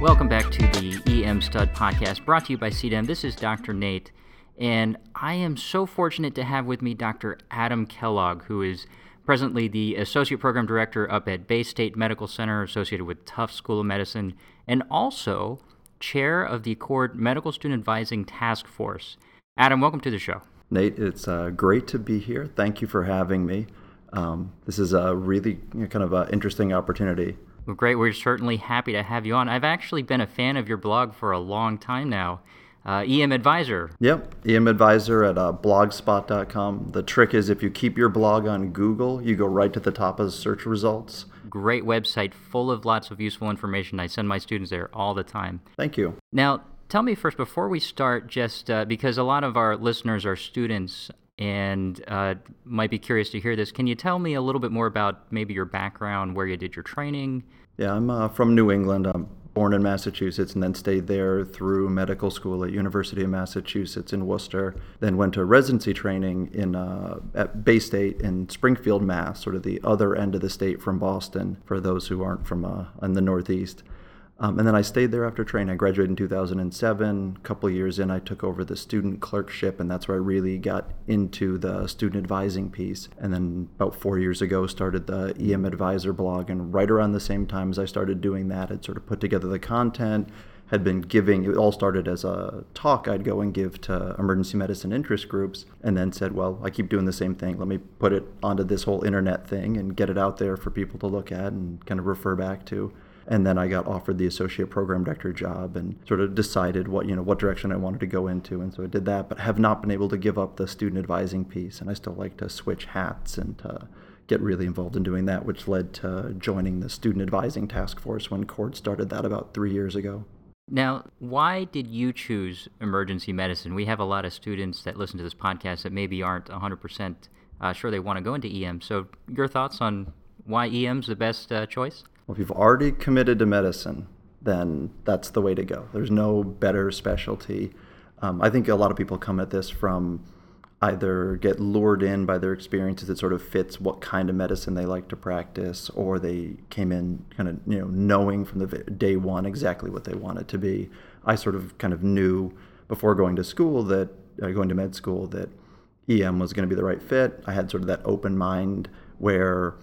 Welcome back to the EM Stud podcast brought to you by CDEM. This is Dr. Nate, and I am so fortunate to have with me Dr. Adam Kellogg, who is presently the Associate Program Director up at Bay State Medical Center associated with Tufts School of Medicine, and also Chair of the CORD Medical Student Advising Task Force. Adam, welcome to the show. Nate, it's great to be here. Thank you for having me. This is a really kind of interesting opportunity. Well, great. We're certainly happy to have you on. I've actually been a fan of your blog for a long time now, EM Advisor. Yep, EM Advisor at blogspot.com. The trick is if you keep your blog on Google, you go right to the top of the search results. Great website full of lots of useful information. I send my students there all the time. Thank you. Now, tell me first, before we start, just because a lot of our listeners are students and might be curious to hear this, can you tell me a little bit more about maybe your background, where you did your training? Yeah, I'm from New England. I'm born in Massachusetts and then stayed there through medical school at University of Massachusetts in Worcester, then went to residency training in at Bay State in Springfield, Mass., sort of the other end of the state from Boston, for those who aren't from in the Northeast. And then I stayed there after training. I graduated in 2007. A couple years in, I took over the student clerkship, and that's where I really got into the student advising piece. And then about 4 years ago, started the EM Advisor blog. And right around the same time as I started doing that, I'd sort of put together the content, had been giving, it all started as a talk I'd go and give to emergency medicine interest groups, and then said, well, I keep doing the same thing. Let me put it onto this whole internet thing and get it out there for people to look at and kind of refer back to. And then I got offered the associate program director job and sort of decided what direction I wanted to go into. And so I did that, but have not been able to give up the student advising piece. And I still like to switch hats and to get really involved in doing that, which led to joining the Student Advising Task Force when CORD started that about 3 years ago. Now, why did you choose emergency medicine? We have a lot of students that listen to this podcast that maybe aren't 100% sure they want to go into EM. So your thoughts on why EM's the best choice? Well, if you've already committed to medicine, then that's the way to go. There's no better specialty. I think a lot of people come at this from either get lured in by their experiences that sort of fits what kind of medicine they like to practice, or they came in kind of knowing from the day one exactly what they want it to be. I sort of kind of knew before going to school that, going to med school, that EM was going to be the right fit. I had sort of that open mind where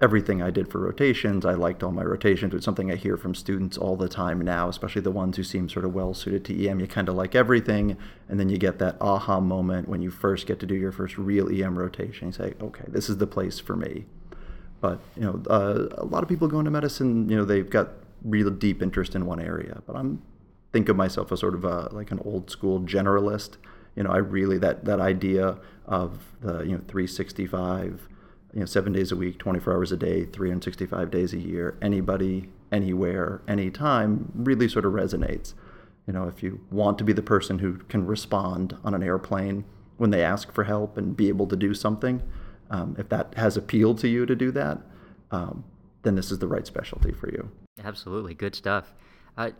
everything I did for rotations, I liked all my rotations. It's something I hear from students all the time now, especially the ones who seem sort of well-suited to EM. You kind of like everything, and then you get that aha moment when you first get to do your first real EM rotation. You say, okay, this is the place for me. But, a lot of people go into medicine, they've got real deep interest in one area. But I think of myself as sort of like an old-school generalist. I really, that idea of the, 365, 7 days a week, 24 hours a day, 365 days a year, anybody, anywhere, anytime, really sort of resonates. If you want to be the person who can respond on an airplane when they ask for help and be able to do something, if that has appealed to you to do that, then this is the right specialty for you. Absolutely. Good stuff.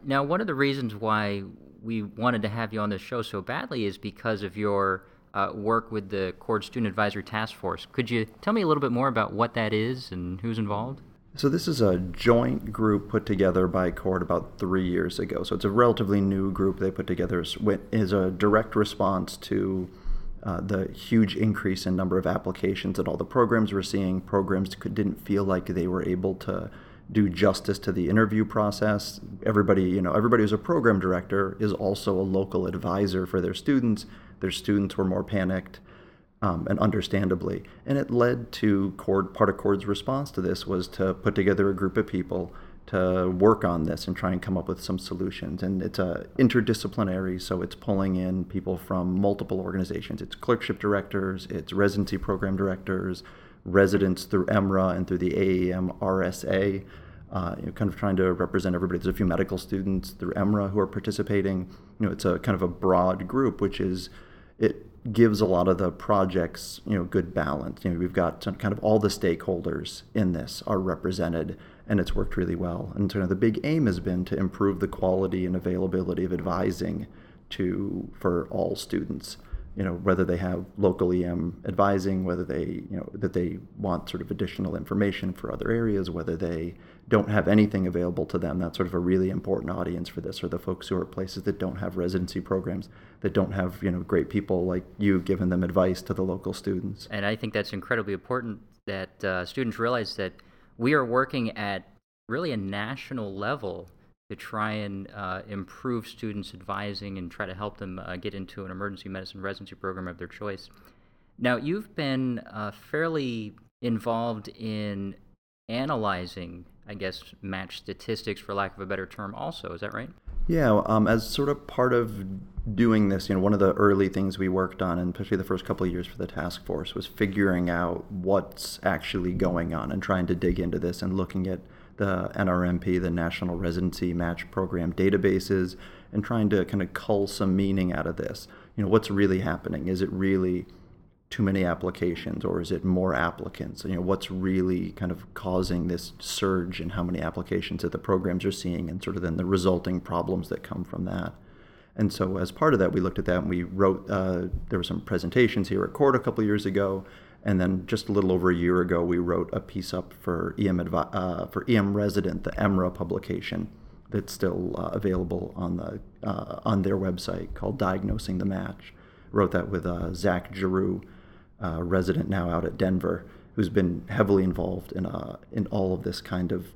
Now, one of the reasons why we wanted to have you on this show so badly is because of your work with the CORD Student Advisory Task Force. Could you tell me a little bit more about what that is and who's involved? So this is a joint group put together by CORD about 3 years ago. So it's a relatively new group they put together. It is a direct response to the huge increase in number of applications that all the programs were seeing. Programs didn't feel like they were able to do justice to the interview process. Everybody who's a program director is also a local advisor for their students. Their students were more panicked, and understandably. And it led to part of CORD's response to this was to put together a group of people to work on this and try and come up with some solutions. And it's interdisciplinary, so it's pulling in people from multiple organizations. It's clerkship directors, it's residency program directors, residents through EMRA and through the AEM RSA, kind of trying to represent everybody. There's a few medical students through EMRA who are participating. It's a kind of a broad group, which is, it gives a lot of the projects, good balance. We've got kind of all the stakeholders in this are represented, and it's worked really well. And the big aim has been to improve the quality and availability of advising for all students. you know, whether they have local EM advising, whether they, you know, that they want sort of additional information for other areas, whether they don't have anything available to them. That's sort of a really important audience for this, or the folks who are places that don't have residency programs, that don't have, you know, great people like you giving them advice to the local students. And I think that's incredibly important that students realize that we are working at really a national level to try and improve students' advising and try to help them get into an emergency medicine residency program of their choice. Now, you've been fairly involved in analyzing, I guess, match statistics, for lack of a better term also, is that right? Yeah, as sort of part of doing this, you know, one of the early things we worked on, and especially the first couple of years for the task force, was figuring out what's actually going on and trying to dig into this and looking at the NRMP, the National Residency Match Program databases, and trying to kind of cull some meaning out of this. You know, what's really happening? Is it really too many applications, or is it more applicants? You know, what's really kind of causing this surge in how many applications that the programs are seeing, and sort of then the resulting problems that come from that. And so as part of that, we looked at that and we wrote, there were some presentations here at CORD a couple years ago. And then just a little over a year ago, we wrote a piece up for EM Resident, the EMRA publication that's still available on their website, called Diagnosing the Match. Wrote that with Zach Giroux, resident now out at Denver, who's been heavily involved in all of this kind of,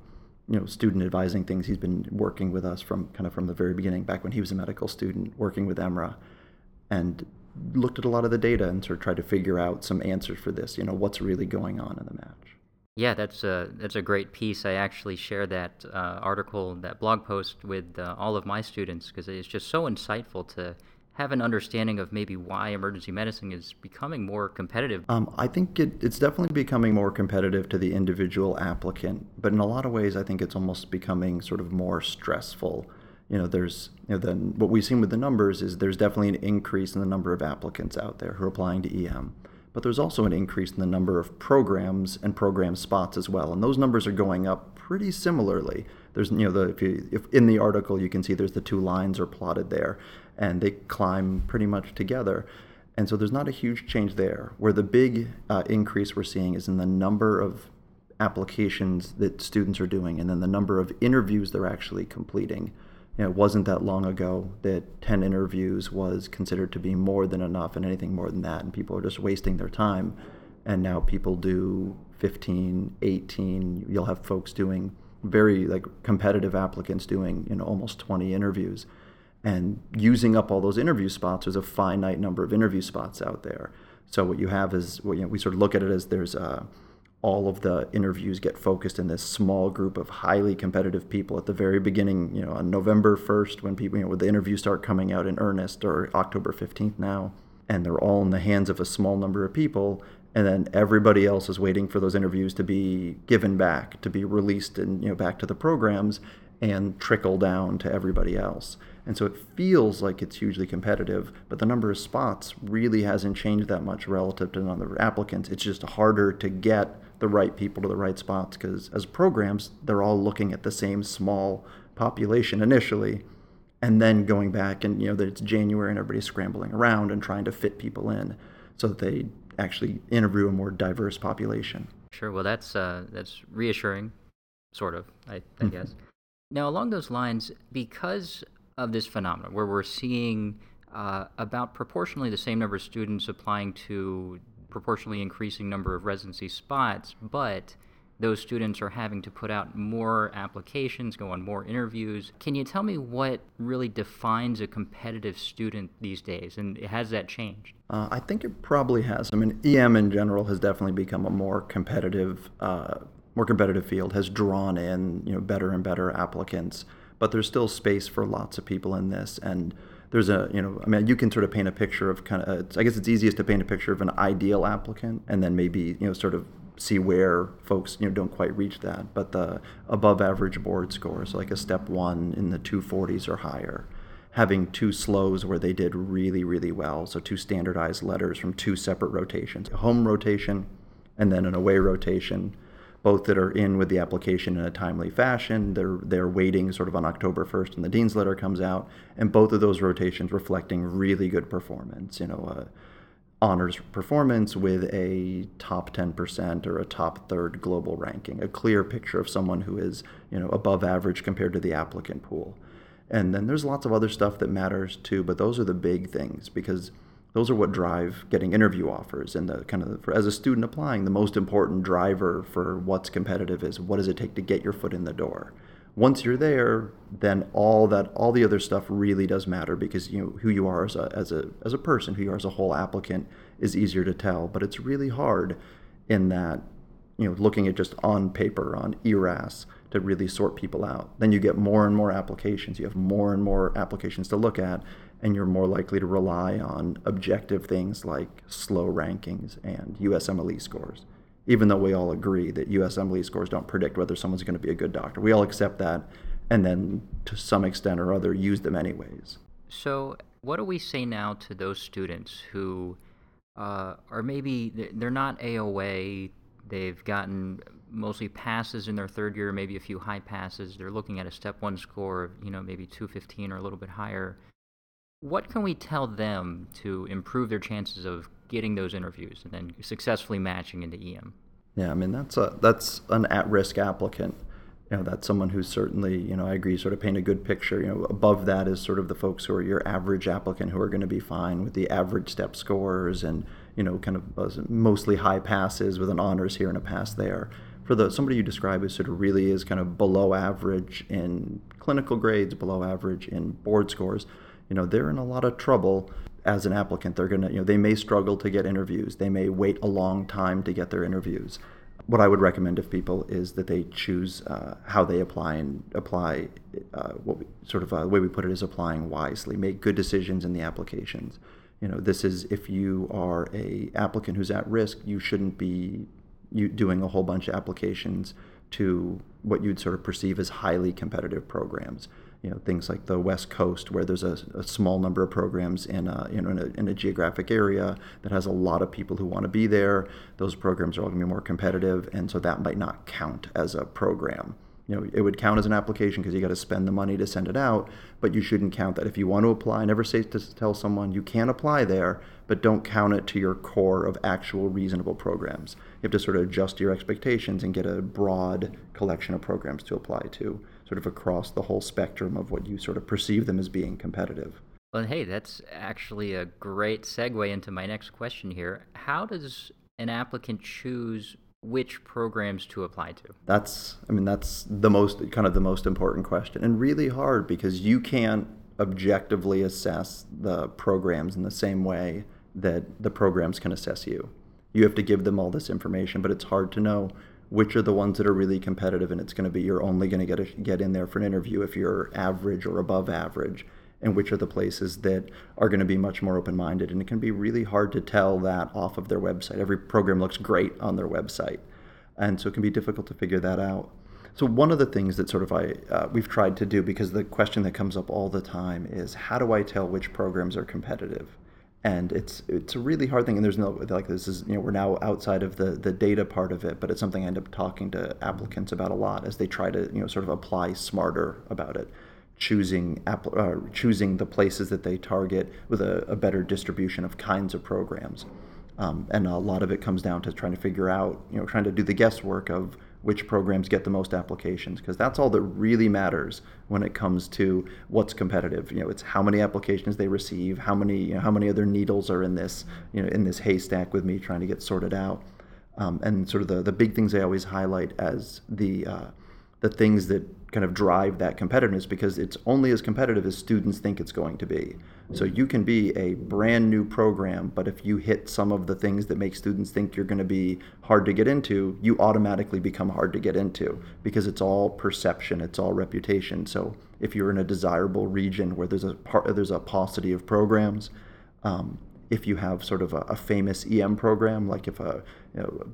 you know, student advising things. He's been working with us from the very beginning, back when he was a medical student, working with EMRA, and looked at a lot of the data and sort of tried to figure out some answers for this, you know, what's really going on in the match. Yeah, that's a great piece. I actually share that article, that blog post, with all of my students, because it's just so insightful to have an understanding of maybe why emergency medicine is becoming more competitive. I think it's definitely becoming more competitive to the individual applicant, but in a lot of ways, I think it's almost becoming sort of more stressful. You know, then what we've seen with the numbers is there's definitely an increase in the number of applicants out there who are applying to EM, but there's also an increase in the number of programs and program spots as well, and those numbers are going up pretty similarly. There's, you know, if in the article you can see there's the two lines are plotted there, and they climb pretty much together, and so there's not a huge change there. Where the big increase we're seeing is in the number of applications that students are doing, and then the number of interviews they're actually completing. You know, it wasn't that long ago that 10 interviews was considered to be more than enough, and anything more than that, and people are just wasting their time. And now people do 15, 18. You'll have folks doing very, like, competitive applicants doing, you know, almost 20 interviews, and using up all those interview spots. There's a finite number of interview spots out there. So what you have is, you know, we sort of look at it as there's all of the interviews get focused in this small group of highly competitive people at the very beginning, you know, on November 1st, when people, you know, when the interviews start coming out in earnest, or October 15th now, and they're all in the hands of a small number of people, and then everybody else is waiting for those interviews to be given back, to be released, and, you know, back to the programs and trickle down to everybody else. And so it feels like it's hugely competitive, but the number of spots really hasn't changed that much relative to the number of applicants. It's just harder to get the right people to the right spots, because as programs, they're all looking at the same small population initially, and then going back, and, you know, that it's January and everybody's scrambling around and trying to fit people in so that they actually interview a more diverse population. Sure. Well, that's reassuring, sort of, I guess. Now, along those lines, because of this phenomenon where we're seeing about proportionally the same number of students applying to proportionally increasing number of residency spots, but those students are having to put out more applications, go on more interviews. Can you tell me what really defines a competitive student these days, and has that changed? I think it probably has. I mean, EM in general has definitely become a more competitive field, has drawn in, you know, better and better applicants, but there's still space for lots of people in this. And there's a, you know, I mean, you can sort of paint a picture of kind of, I guess it's easiest to paint a picture of an ideal applicant, and then maybe, you know, sort of see where folks, you know, don't quite reach that. But the above average board scores, like a step one in the 240s or higher, having two slows where they did really, really well. So two standardized letters from two separate rotations, a home rotation and then an away rotation, both that are in with the application in a timely fashion. They're waiting sort of on October 1st when the dean's letter comes out, and both of those rotations reflecting really good performance. You know, honors performance with a top 10% or a top third global ranking, a clear picture of someone who is, you know, above average compared to the applicant pool. And then there's lots of other stuff that matters too, but those are the big things because those are what drive getting interview offers. And the kind of, for, as a student applying, the most important driver for what's competitive is what does it take to get your foot in the door. Once you're there, then all the other stuff really does matter because you know who you are as a person, who you are as a whole applicant is easier to tell. But it's really hard in that, you know, looking at just on paper, on ERAS, to really sort people out. Then you get more and more applications. You have more and more applications to look at, and you're more likely to rely on objective things like slow rankings and USMLE scores. Even though we all agree that USMLE scores don't predict whether someone's going to be a good doctor. We all accept that and then to some extent or other use them anyways. So what do we say now to those students who are maybe, they're not AOA, they've gotten mostly passes in their third year, maybe a few high passes, they're looking at a step one score of, you know, maybe 215 or a little bit higher. What can we tell them to improve their chances of getting those interviews and then successfully matching into EM? Yeah, I mean, that's an at-risk applicant. You know, that's someone who's certainly, you know, I agree, sort of paint a good picture. You know, above that is sort of the folks who are your average applicant who are going to be fine with the average step scores and, you know, kind of mostly high passes with an honors here and a pass there. For the somebody you describe as sort of really is kind of below average in clinical grades, below average in board scores, you know, they're in a lot of trouble. As an applicant, they're going to, you know, they may struggle to get interviews. They may wait a long time to get their interviews. What I would recommend of people is that they choose how they apply and apply the way we put it is applying wisely. Make good decisions in the applications. You know, this is, if you are a applicant who's at risk, you shouldn't be doing a whole bunch of applications to what you'd sort of perceive as highly competitive programs. You know, things like the West Coast, where there's a small number of programs in a geographic area that has a lot of people who want to be there. Those programs are all going to be more competitive, and so that might not count as a program. You know, it would count as an application because you got to spend the money to send it out, but you shouldn't count that. If you want to apply, never say to tell someone you can apply there, but don't count it to your core of actual reasonable programs. You have to sort of adjust your expectations and get a broad collection of programs to apply to, sort of across the whole spectrum of what you sort of perceive them as being competitive. Well, hey, that's actually a great segue into my next question here. How does an applicant choose which programs to apply to? That's the most important question, and really hard because you can't objectively assess the programs in the same way that the programs can assess you. You have to give them all this information, but it's hard to know which are the ones that are really competitive, and it's going to be you're only going to get in there for an interview if you're average or above average, and which are the places that are going to be much more open-minded. And it can be really hard to tell that off of their website. Every program looks great on their website, and so it can be difficult to figure that out. So one of the things that sort of we've tried to do, because the question that comes up all the time is, how do I tell which programs are competitive? And it's a really hard thing, and there's no, like, this is, you know, we're now outside of the data part of it, but it's something I end up talking to applicants about a lot as they try to, you know, sort of apply smarter about it, choosing the places that they target with a better distribution of kinds of programs. And a lot of it comes down to trying to figure out, you know, trying to do the guesswork of which programs get the most applications, because that's all that really matters when it comes to what's competitive. You know, it's how many applications they receive, how many other needles are in this haystack with me trying to get sorted out, and sort of the big things I always highlight as the things that kind of drive that competitiveness, because it's only as competitive as students think it's going to be. So you can be a brand new program, but if you hit some of the things that make students think you're going to be hard to get into, you automatically become hard to get into, because it's all perception, it's all reputation. So if you're in a desirable region where there's a paucity of programs, if you have sort of a famous EM program, like if a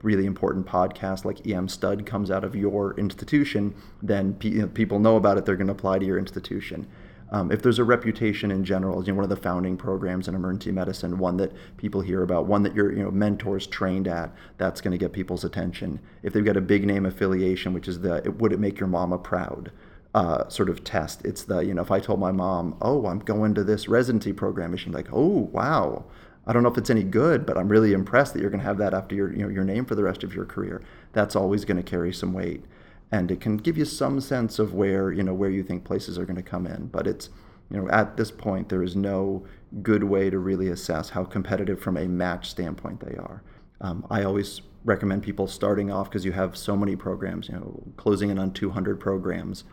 really important podcast like EM Stud comes out of your institution, then people know about it, they're going to apply to your institution. If there's a reputation in general, you know, one of the founding programs in emergency medicine, one that people hear about, one that your, you know, mentors trained at, that's going to get people's attention. If they've got a big name affiliation, which is would it make your mama proud? Sort of test. It's the, you know, if I told my mom, oh, I'm going to this residency program, she'd be like, oh, wow, I don't know if it's any good, but I'm really impressed that you're going to have that after your, you know, your name for the rest of your career. That's always going to carry some weight, and it can give you some sense of where, you know, where you think places are going to come in. But it's, you know, at this point, there is no good way to really assess how competitive from a match standpoint they are. I always recommend people starting off, because you have so many programs, you know, closing in on 200 programs.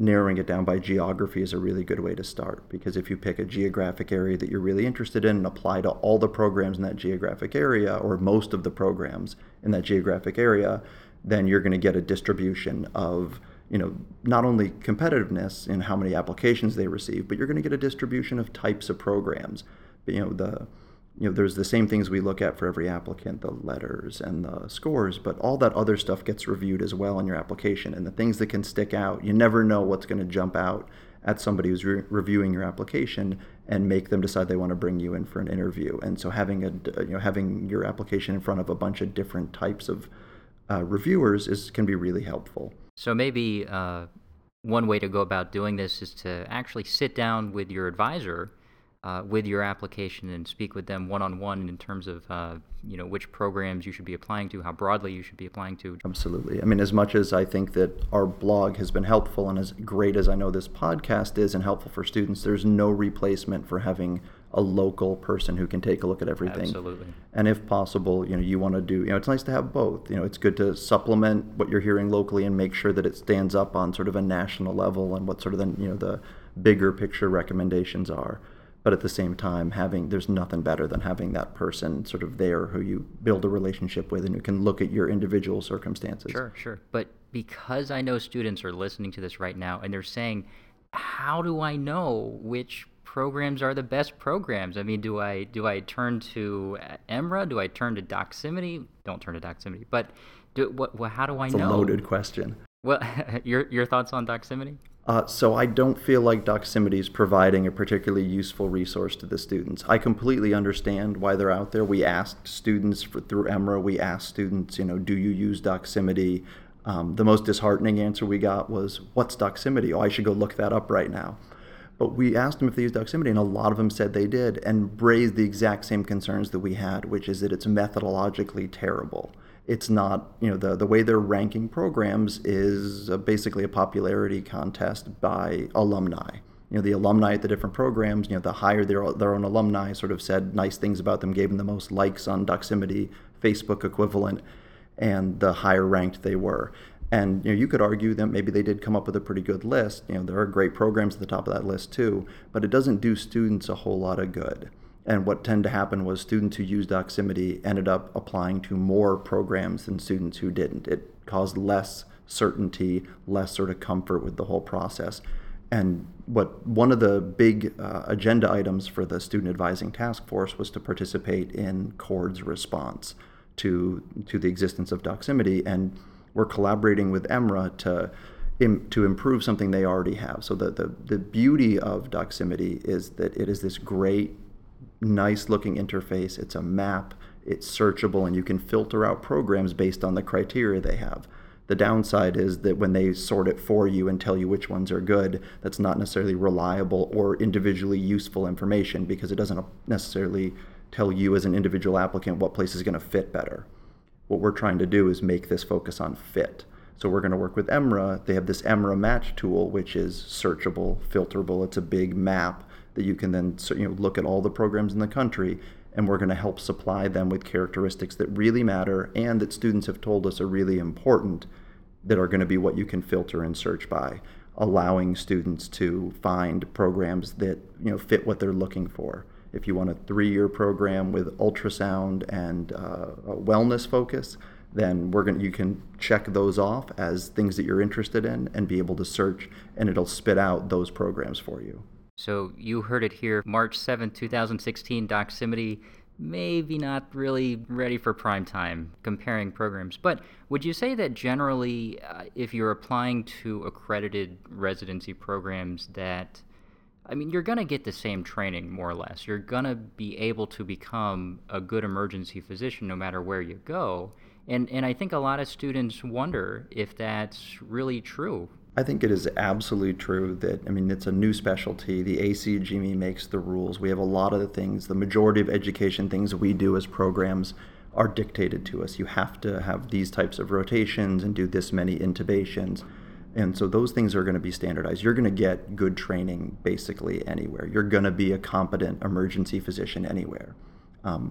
Narrowing it down by geography is a really good way to start, because if you pick a geographic area that you're really interested in and apply to all the programs in that geographic area, or most of the programs in that geographic area, then you're going to get a distribution of, you know, not only competitiveness in how many applications they receive, but you're going to get a distribution of types of programs. But, you know, the, you know, there's the same things we look at for every applicant, the letters and the scores, but all that other stuff gets reviewed as well in your application. And the things that can stick out, you never know what's going to jump out at somebody who's reviewing your application and make them decide they want to bring you in for an interview. And so having a, you know, having your application in front of a bunch of different types of reviewers can be really helpful. So maybe one way to go about doing this is to actually sit down with your advisor with your application and speak with them one-on-one in terms of, you know, which programs you should be applying to, how broadly you should be applying to. Absolutely. I mean, as much as I think that our blog has been helpful, and as great as I know this podcast is and helpful for students, there's no replacement for having a local person who can take a look at everything. Absolutely. And if possible, you know, you want to do, you know, it's nice to have both. You know, it's good to supplement what you're hearing locally and make sure that it stands up on sort of a national level and what sort of the, you know, the bigger picture recommendations are. But at the same time, there's nothing better than having that person sort of there who you build a relationship with and who can look at your individual circumstances. Sure, sure. But because I know students are listening to this right now and they're saying, how do I know which programs are the best programs? I mean, do I turn to EMRA? Do I turn to Doximity? Don't turn to Doximity. But how do I know? It's a loaded question. Well, your thoughts on Doximity? So I don't feel like Doximity is providing a particularly useful resource to the students. I completely understand why they're out there. We asked students through EMRA, we asked students, you know, do you use Doximity? The most disheartening answer we got was, what's Doximity? Oh, I should go look that up right now. But we asked them if they used Doximity, and a lot of them said they did, and raised the exact same concerns that we had, which is that it's methodologically terrible. It's not, you know, the way they're ranking programs is basically a popularity contest by alumni. You know, the alumni at the different programs, you know, the higher their own alumni sort of said nice things about them, gave them the most likes on Doximity, Facebook equivalent, and the higher ranked they were. And, you know, you could argue that maybe they did come up with a pretty good list. You know, there are great programs at the top of that list too, but it doesn't do students a whole lot of good. And what tended to happen was students who used Doximity ended up applying to more programs than students who didn't. It caused less certainty, less sort of comfort with the whole process. And what one of the big agenda items for the Student Advising Task Force was to participate in CORD's response to the existence of Doximity. And we're collaborating with EMRA to improve something they already have. So the beauty of Doximity is that it is this great, nice looking interface. It's a map, it's searchable, and you can filter out programs based on the criteria they have. The downside is that when they sort it for you and tell you which ones are good, that's not necessarily reliable or individually useful information, because it doesn't necessarily tell you as an individual applicant what place is going to fit better. What we're trying to do is make this focus on fit. So we're going to work with EMRA. They have this EMRA match tool, which is searchable, filterable. It's a big map that you can then, you know, look at all the programs in the country, and we're going to help supply them with characteristics that really matter and that students have told us are really important, that are going to be what you can filter and search by, allowing students to find programs that, you know, fit what they're looking for. If you want a 3-year program with ultrasound and a wellness focus, then you can check those off as things that you're interested in and be able to search, and it'll spit out those programs for you. So you heard it here, March 7, 2016, Doximity, maybe not really ready for prime time comparing programs. But would you say that generally, if you're applying to accredited residency programs, that, I mean, you're going to get the same training, more or less. You're going to be able to become a good emergency physician no matter where you go. And I think a lot of students wonder if that's really true. I think it is absolutely true that, I mean, it's a new specialty. The ACGME makes the rules. We have a lot of the things, the majority of education things we do as programs are dictated to us. You have to have these types of rotations and do this many intubations. And so those things are going to be standardized. You're going to get good training basically anywhere. You're going to be a competent emergency physician anywhere.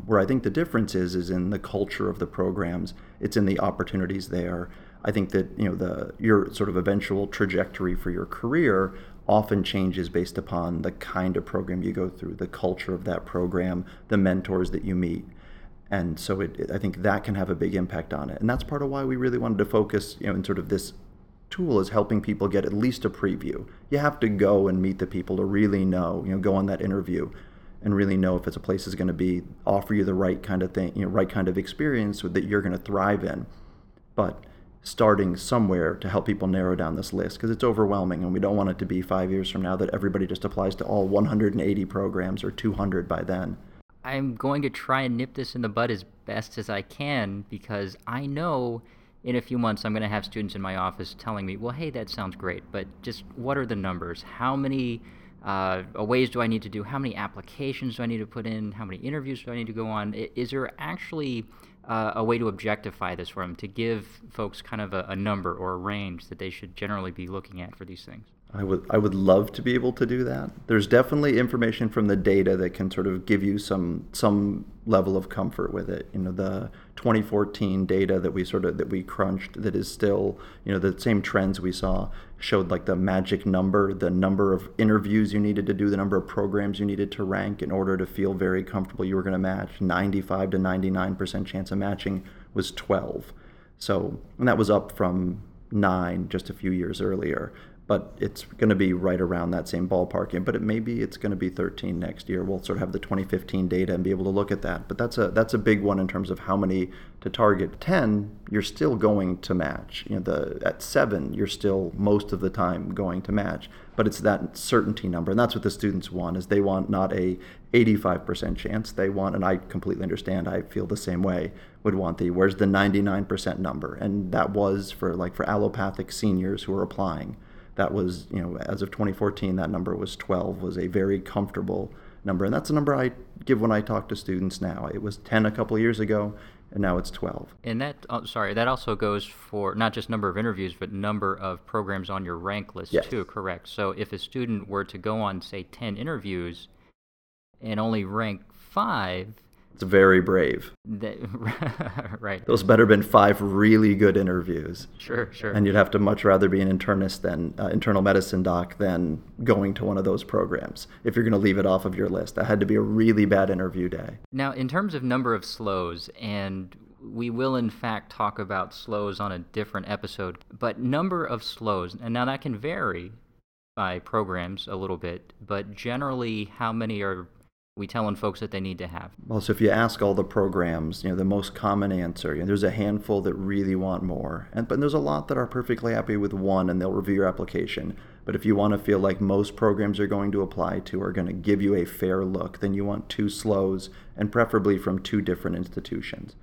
Where I think the difference is in the culture of the programs. It's in the opportunities there. I think that, you know, your sort of eventual trajectory for your career often changes based upon the kind of program you go through, the culture of that program, the mentors that you meet. And so I think that can have a big impact on it. And that's part of why we really wanted to focus, you know, in sort of this tool is helping people get at least a preview. You have to go and meet the people to really know, you know, go on that interview and really know if it's a place that's going to be, offer you the right kind of thing, you know, right kind of experience that you're going to thrive in. But starting somewhere to help people narrow down this list, because it's overwhelming and we don't want it to be 5 years from now that everybody just applies to all 180 programs or 200 by then. I'm going to try and nip this in the bud as best as I can, because I know in a few months I'm going to have students in my office telling me, well, hey, that sounds great, but just what are the numbers? How many ways do I need to do? How many applications do I need to put in? How many interviews do I need to go on? Is there actually a way to objectify this for them, to give folks kind of a number or a range that they should generally be looking at for these things? I would love to be able to do that. There's definitely information from the data that can sort of give you some level of comfort with it. You know, the 2014 data that we crunched, that is still, you know, the same trends we saw, showed like the magic number, the number of interviews you needed to do, the number of programs you needed to rank in order to feel very comfortable you were going to match. 95 to 99% chance of matching was 12. So, and that was up from 9 just a few years earlier. But it's going to be right around that same ballpark. But it's going to be 13 next year. We'll sort of have the 2015 data and be able to look at that. But that's a big one in terms of how many to target. 10, you're still going to match. You know, at 7, you're still most of the time going to match. But it's that certainty number, and that's what the students want. Is they want not a 85% chance. They want, and I completely understand. I feel the same way. Would want the where's the 99% number, and that was for allopathic seniors who are applying. That was, you know, as of 2014, that number was 12, was a very comfortable number. And that's the number I give when I talk to students now. It was 10 a couple of years ago, and now it's 12. And that also goes for not just number of interviews, but number of programs on your rank list, yes, too, correct? So if a student were to go on, say, 10 interviews and only rank 5... It's very brave. Right. Those better have been 5 really good interviews. Sure. And you'd have to much rather be an internist than internal medicine doc than going to one of those programs if you're going to leave it off of your list. That had to be a really bad interview day. Now, in terms of number of slows, and we will in fact talk about slows on a different episode, but number of slows, and now that can vary by programs a little bit, but generally how many are we telling folks that they need to have? Well, so if you ask all the programs, you know, the most common answer, you know, there's a handful that really want more, but there's a lot that are perfectly happy with one and they'll review your application. But if you want to feel like most programs you're going to apply to are going to give you a fair look, then you want 2 slows, and preferably from 2 different institutions.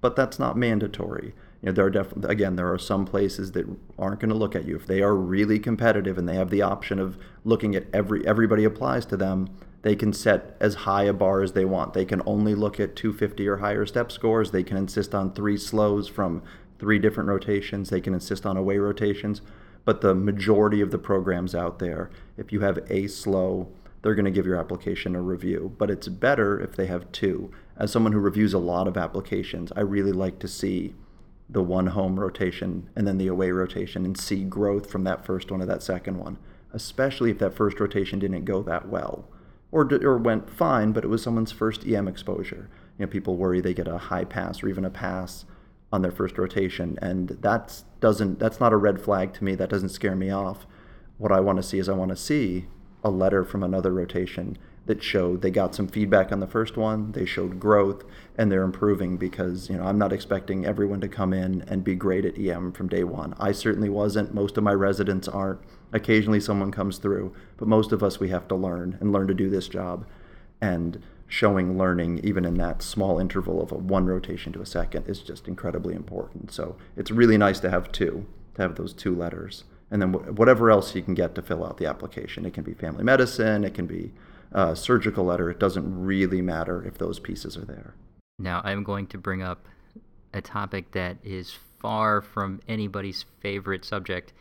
But that's not mandatory. You know, there are some places that aren't going to look at you. If they are really competitive and they have the option of looking at everybody applies to them, they can set as high a bar as they want. They can only look at 250 or higher step scores. They can insist on 3 slows from 3 different rotations. They can insist on away rotations. But the majority of the programs out there, if you have a slow, they're going to give your application a review. But it's better if they have 2. As someone who reviews a lot of applications, I really like to see the one home rotation and then the away rotation and see growth from that first one to that second one, especially if that first rotation didn't go that well. Or went fine, but it was someone's first EM exposure. You know, people worry they get a high pass or even a pass on their first rotation, and that's not a red flag to me. That doesn't scare me off. What I want to see is a letter from another rotation that showed they got some feedback on the first one, they showed growth, and they're improving, because, you know, I'm not expecting everyone to come in and be great at EM from day one. I certainly wasn't. Most of my residents aren't. Occasionally someone comes through, but most of us, we have to learn and learn to do this job. And showing learning, even in that small interval of a one rotation to a second, is just incredibly important. So it's really nice to have 2, to have those 2 letters. and then whatever else you can get to fill out the application. It can be family medicine, it can be a surgical letter. It doesn't really matter if those pieces are there. Now, I'm going to bring up a topic that is far from anybody's favorite subject,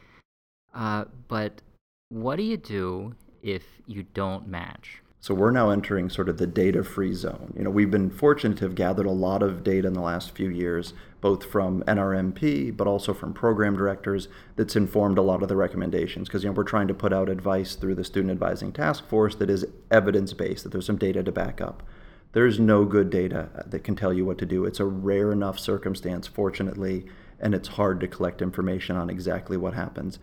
but what do you do if you don't match? So we're now entering sort of the data-free zone. You know, we've been fortunate to have gathered a lot of data in the last few years, both from NRMP, but also from program directors, that's informed a lot of the recommendations. Because, you know, we're trying to put out advice through the Student Advising Task Force that is evidence-based, that there's some data to back up. There's no good data that can tell you what to do. It's a rare enough circumstance, fortunately, and it's hard to collect information on exactly what happens.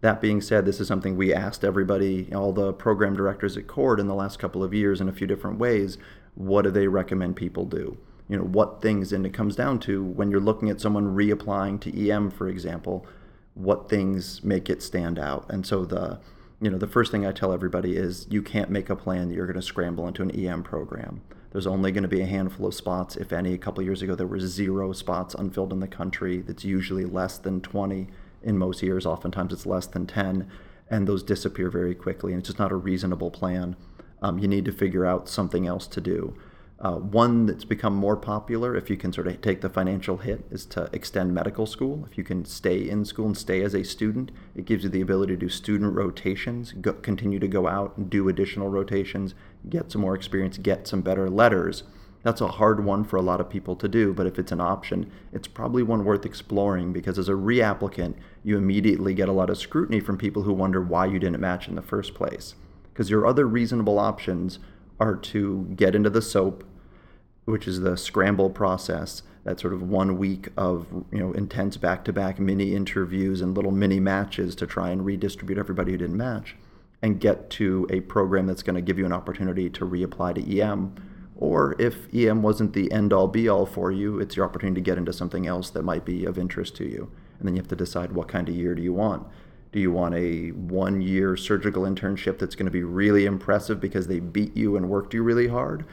That being said, this is something we asked everybody, all the program directors at CORD in the last couple of years in a few different ways, what do they recommend people do? You know, what things, and it comes down to when you're looking at someone reapplying to EM, for example, what things make it stand out? And so the first thing I tell everybody is you can't make a plan that you're going to scramble into an EM program. There's only going to be a handful of spots, if any. A couple of years ago, there were 0 spots unfilled in the country. That's usually less than 20. In most years, oftentimes it's less than 10, and those disappear very quickly, and it's just not a reasonable plan. You need to figure out something else to do. One that's become more popular, if you can sort of take the financial hit, is to extend medical school. If you can stay in school and stay as a student, it gives you the ability to do student rotations, continue to go out and do additional rotations, get some more experience, get some better letters. That's a hard one for a lot of people to do, but if it's an option, it's probably one worth exploring, because as a reapplicant, you immediately get a lot of scrutiny from people who wonder why you didn't match in the first place. Because your other reasonable options are to get into the SOAP, which is the scramble process, that sort of 1 week of, you know, intense back-to-back mini interviews and little mini matches to try and redistribute everybody who didn't match, and get to a program that's going to give you an opportunity to reapply to EM. Or if EM wasn't the end-all be-all for you, it's your opportunity to get into something else that might be of interest to you. And then you have to decide, what kind of year do you want? Do you want a 1-year surgical internship that's going to be really impressive because they beat you and worked you really hard?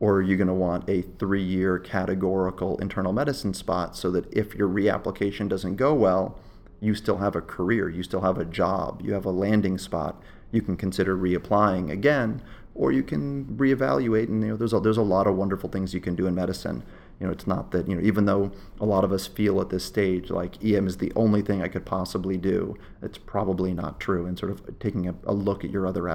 Or are you going to want a 3-year categorical internal medicine spot so that if your reapplication doesn't go well, you still have a career, you still have a job, you have a landing spot, you can consider reapplying again, or you can reevaluate, and, you know, there's a lot of wonderful things you can do in medicine. You know, it's not that, you know, even though a lot of us feel at this stage like EM is the only thing I could possibly do, it's probably not true. And sort of taking a look at your other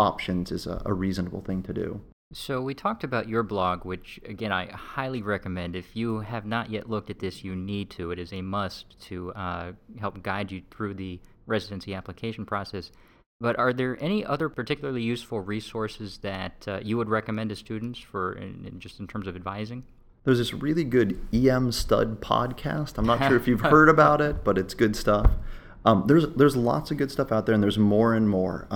options is a reasonable thing to do. So we talked about your blog, which, again, I highly recommend. If you have not yet looked at this, you need to. It is a must to help guide you through the residency application process. But are there any other particularly useful resources that you would recommend to students for just in terms of advising? There's this really good EM Stud podcast. I'm not sure if you've heard about it, but it's good stuff. There's lots of good stuff out there, and there's more and more.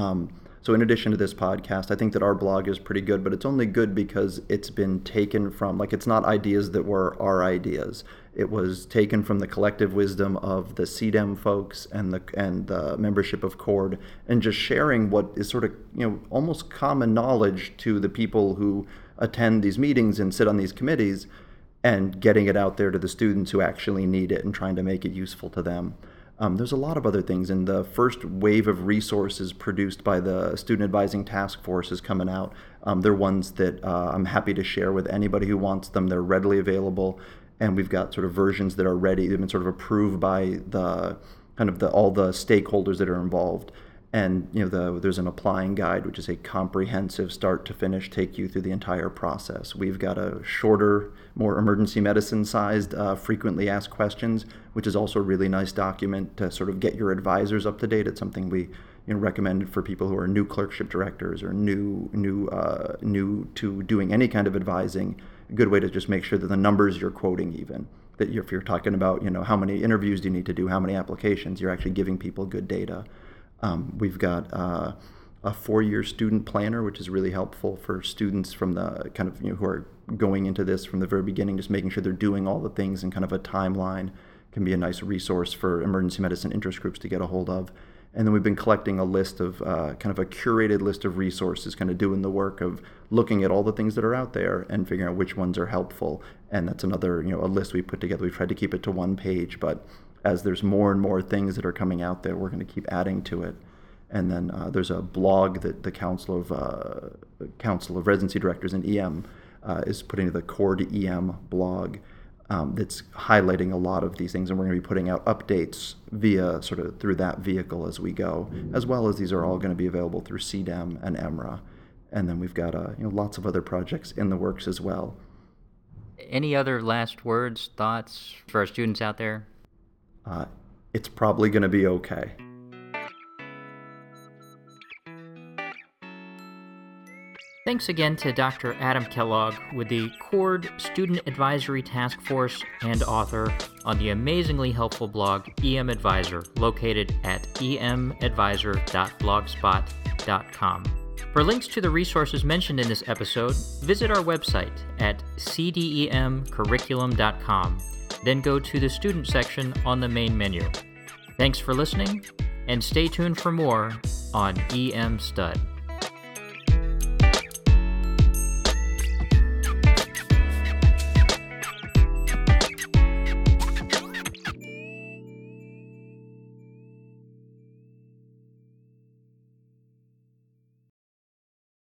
So in addition to this podcast, I think that our blog is pretty good, but it's only good because it's been taken from, like, it's not ideas that were our ideas. It was taken from the collective wisdom of the CDEM folks and the membership of CORD, and just sharing what is sort of, you know, almost common knowledge to the people who attend these meetings and sit on these committees, and getting it out there to the students who actually need it and trying to make it useful to them. There's a lot of other things, and the first wave of resources produced by the Student Advising Task Force is coming out. They're ones that I'm happy to share with anybody who wants them. They're readily available, and we've got sort of versions that are ready. They've been sort of approved by the kind of all the stakeholders that are involved. And, you know, there's an applying guide, which is a comprehensive start to finish, take you through the entire process. We've got a shorter, more emergency medicine-sized frequently asked questions, which is also a really nice document to sort of get your advisors up to date. It's something we, you know, recommended for people who are new clerkship directors or new to doing any kind of advising. A good way to just make sure that the numbers you're quoting, even, that if you're talking about, you know, how many interviews do you need to do, how many applications, you're actually giving people good data. We've got a 4-year student planner, which is really helpful for students from the kind of, you know, who are going into this from the very beginning, just making sure they're doing all the things in kind of a timeline. Can be a nice resource for emergency medicine interest groups to get a hold of. And then we've been collecting a list of kind of a curated list of resources, kind of doing the work of looking at all the things that are out there and figuring out which ones are helpful. And that's another, you know, a list we put together. We've tried to keep it to one page, but as there's more and more things that are coming out there, we're going to keep adding to it. And then there's a blog that the Council of Residency Directors in EM is putting, the CORD EM blog, that's highlighting a lot of these things. And we're going to be putting out updates via sort of through that vehicle as we go, as well as these are all going to be available through CDEM and EMRA. And then we've got lots of other projects in the works as well. Any other last words, thoughts for our students out there? It's probably going to be okay. Thanks again to Dr. Adam Kellogg with the CORD Student Advisory Task Force and author on the amazingly helpful blog EM Advisor, located at emadvisor.blogspot.com. For links to the resources mentioned in this episode, visit our website at cdemcurriculum.com, then go to the student section on the main menu. Thanks for listening, and stay tuned for more on EM Stud.